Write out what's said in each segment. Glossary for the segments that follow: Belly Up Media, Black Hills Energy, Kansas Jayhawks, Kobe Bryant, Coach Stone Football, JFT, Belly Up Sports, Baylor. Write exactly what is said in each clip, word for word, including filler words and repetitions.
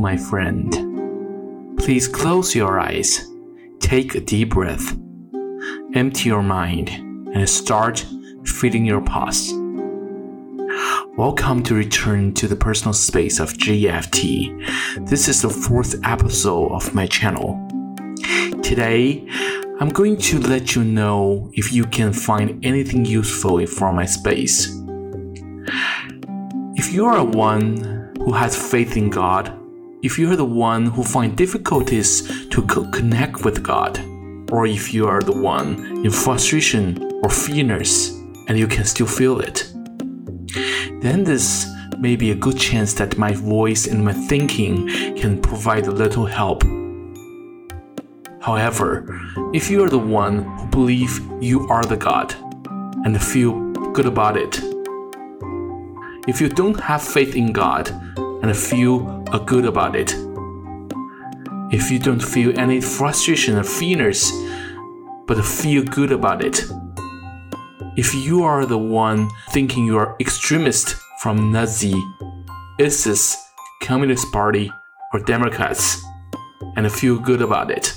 my friend. Please close your eyes, take a deep breath, empty your mind, and start feeling your pulse. Welcome to Return to the Personal Space of J F T. This is the fourth episode of my channel. Today, I'm going to let you know if you can find anything useful from my space. If you are one who has faith in God, if you are the one who finds difficulties to connect with God, or if you are the one in frustration or fearness and you can still feel it, then this may be a good chance that my voice and my thinking can provide a little help. However, if you are the one who believes you are the God and feel good about it, if you don't have faith in God and feel good about it, if you don't feel any frustration or fears but feel good about it, if you are the one thinking you are extremist from Nazi, ISIS, Communist Party, or Democrats and feel good about it,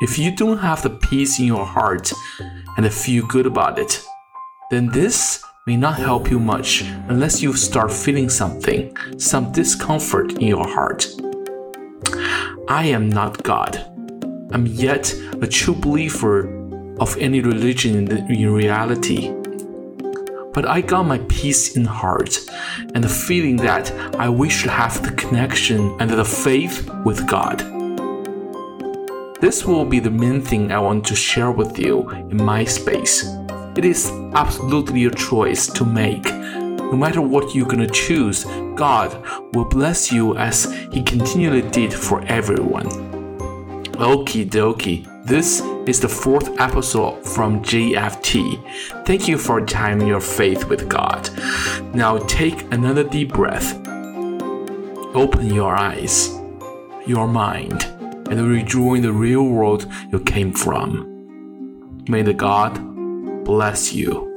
if you don't have the peace in your heart and feel good about it, then this may not help you much unless you start feeling something, some discomfort in your heart. I am not God. I'm yet a true believer of any religion in reality. But I got my peace in heart and the feeling that I wish to have the connection and the faith with God. This will be the main thing I want to share with you in my space. It is absolutely your choice to make. No matter what you're gonna choose, God will bless you as He continually did for everyone. Okie dokie, this is the fourth episode from J F T. Thank you for time your faith with God. Now take another deep breath. Open your eyes, your mind, and rejoin the real world you came from. May the God bless you.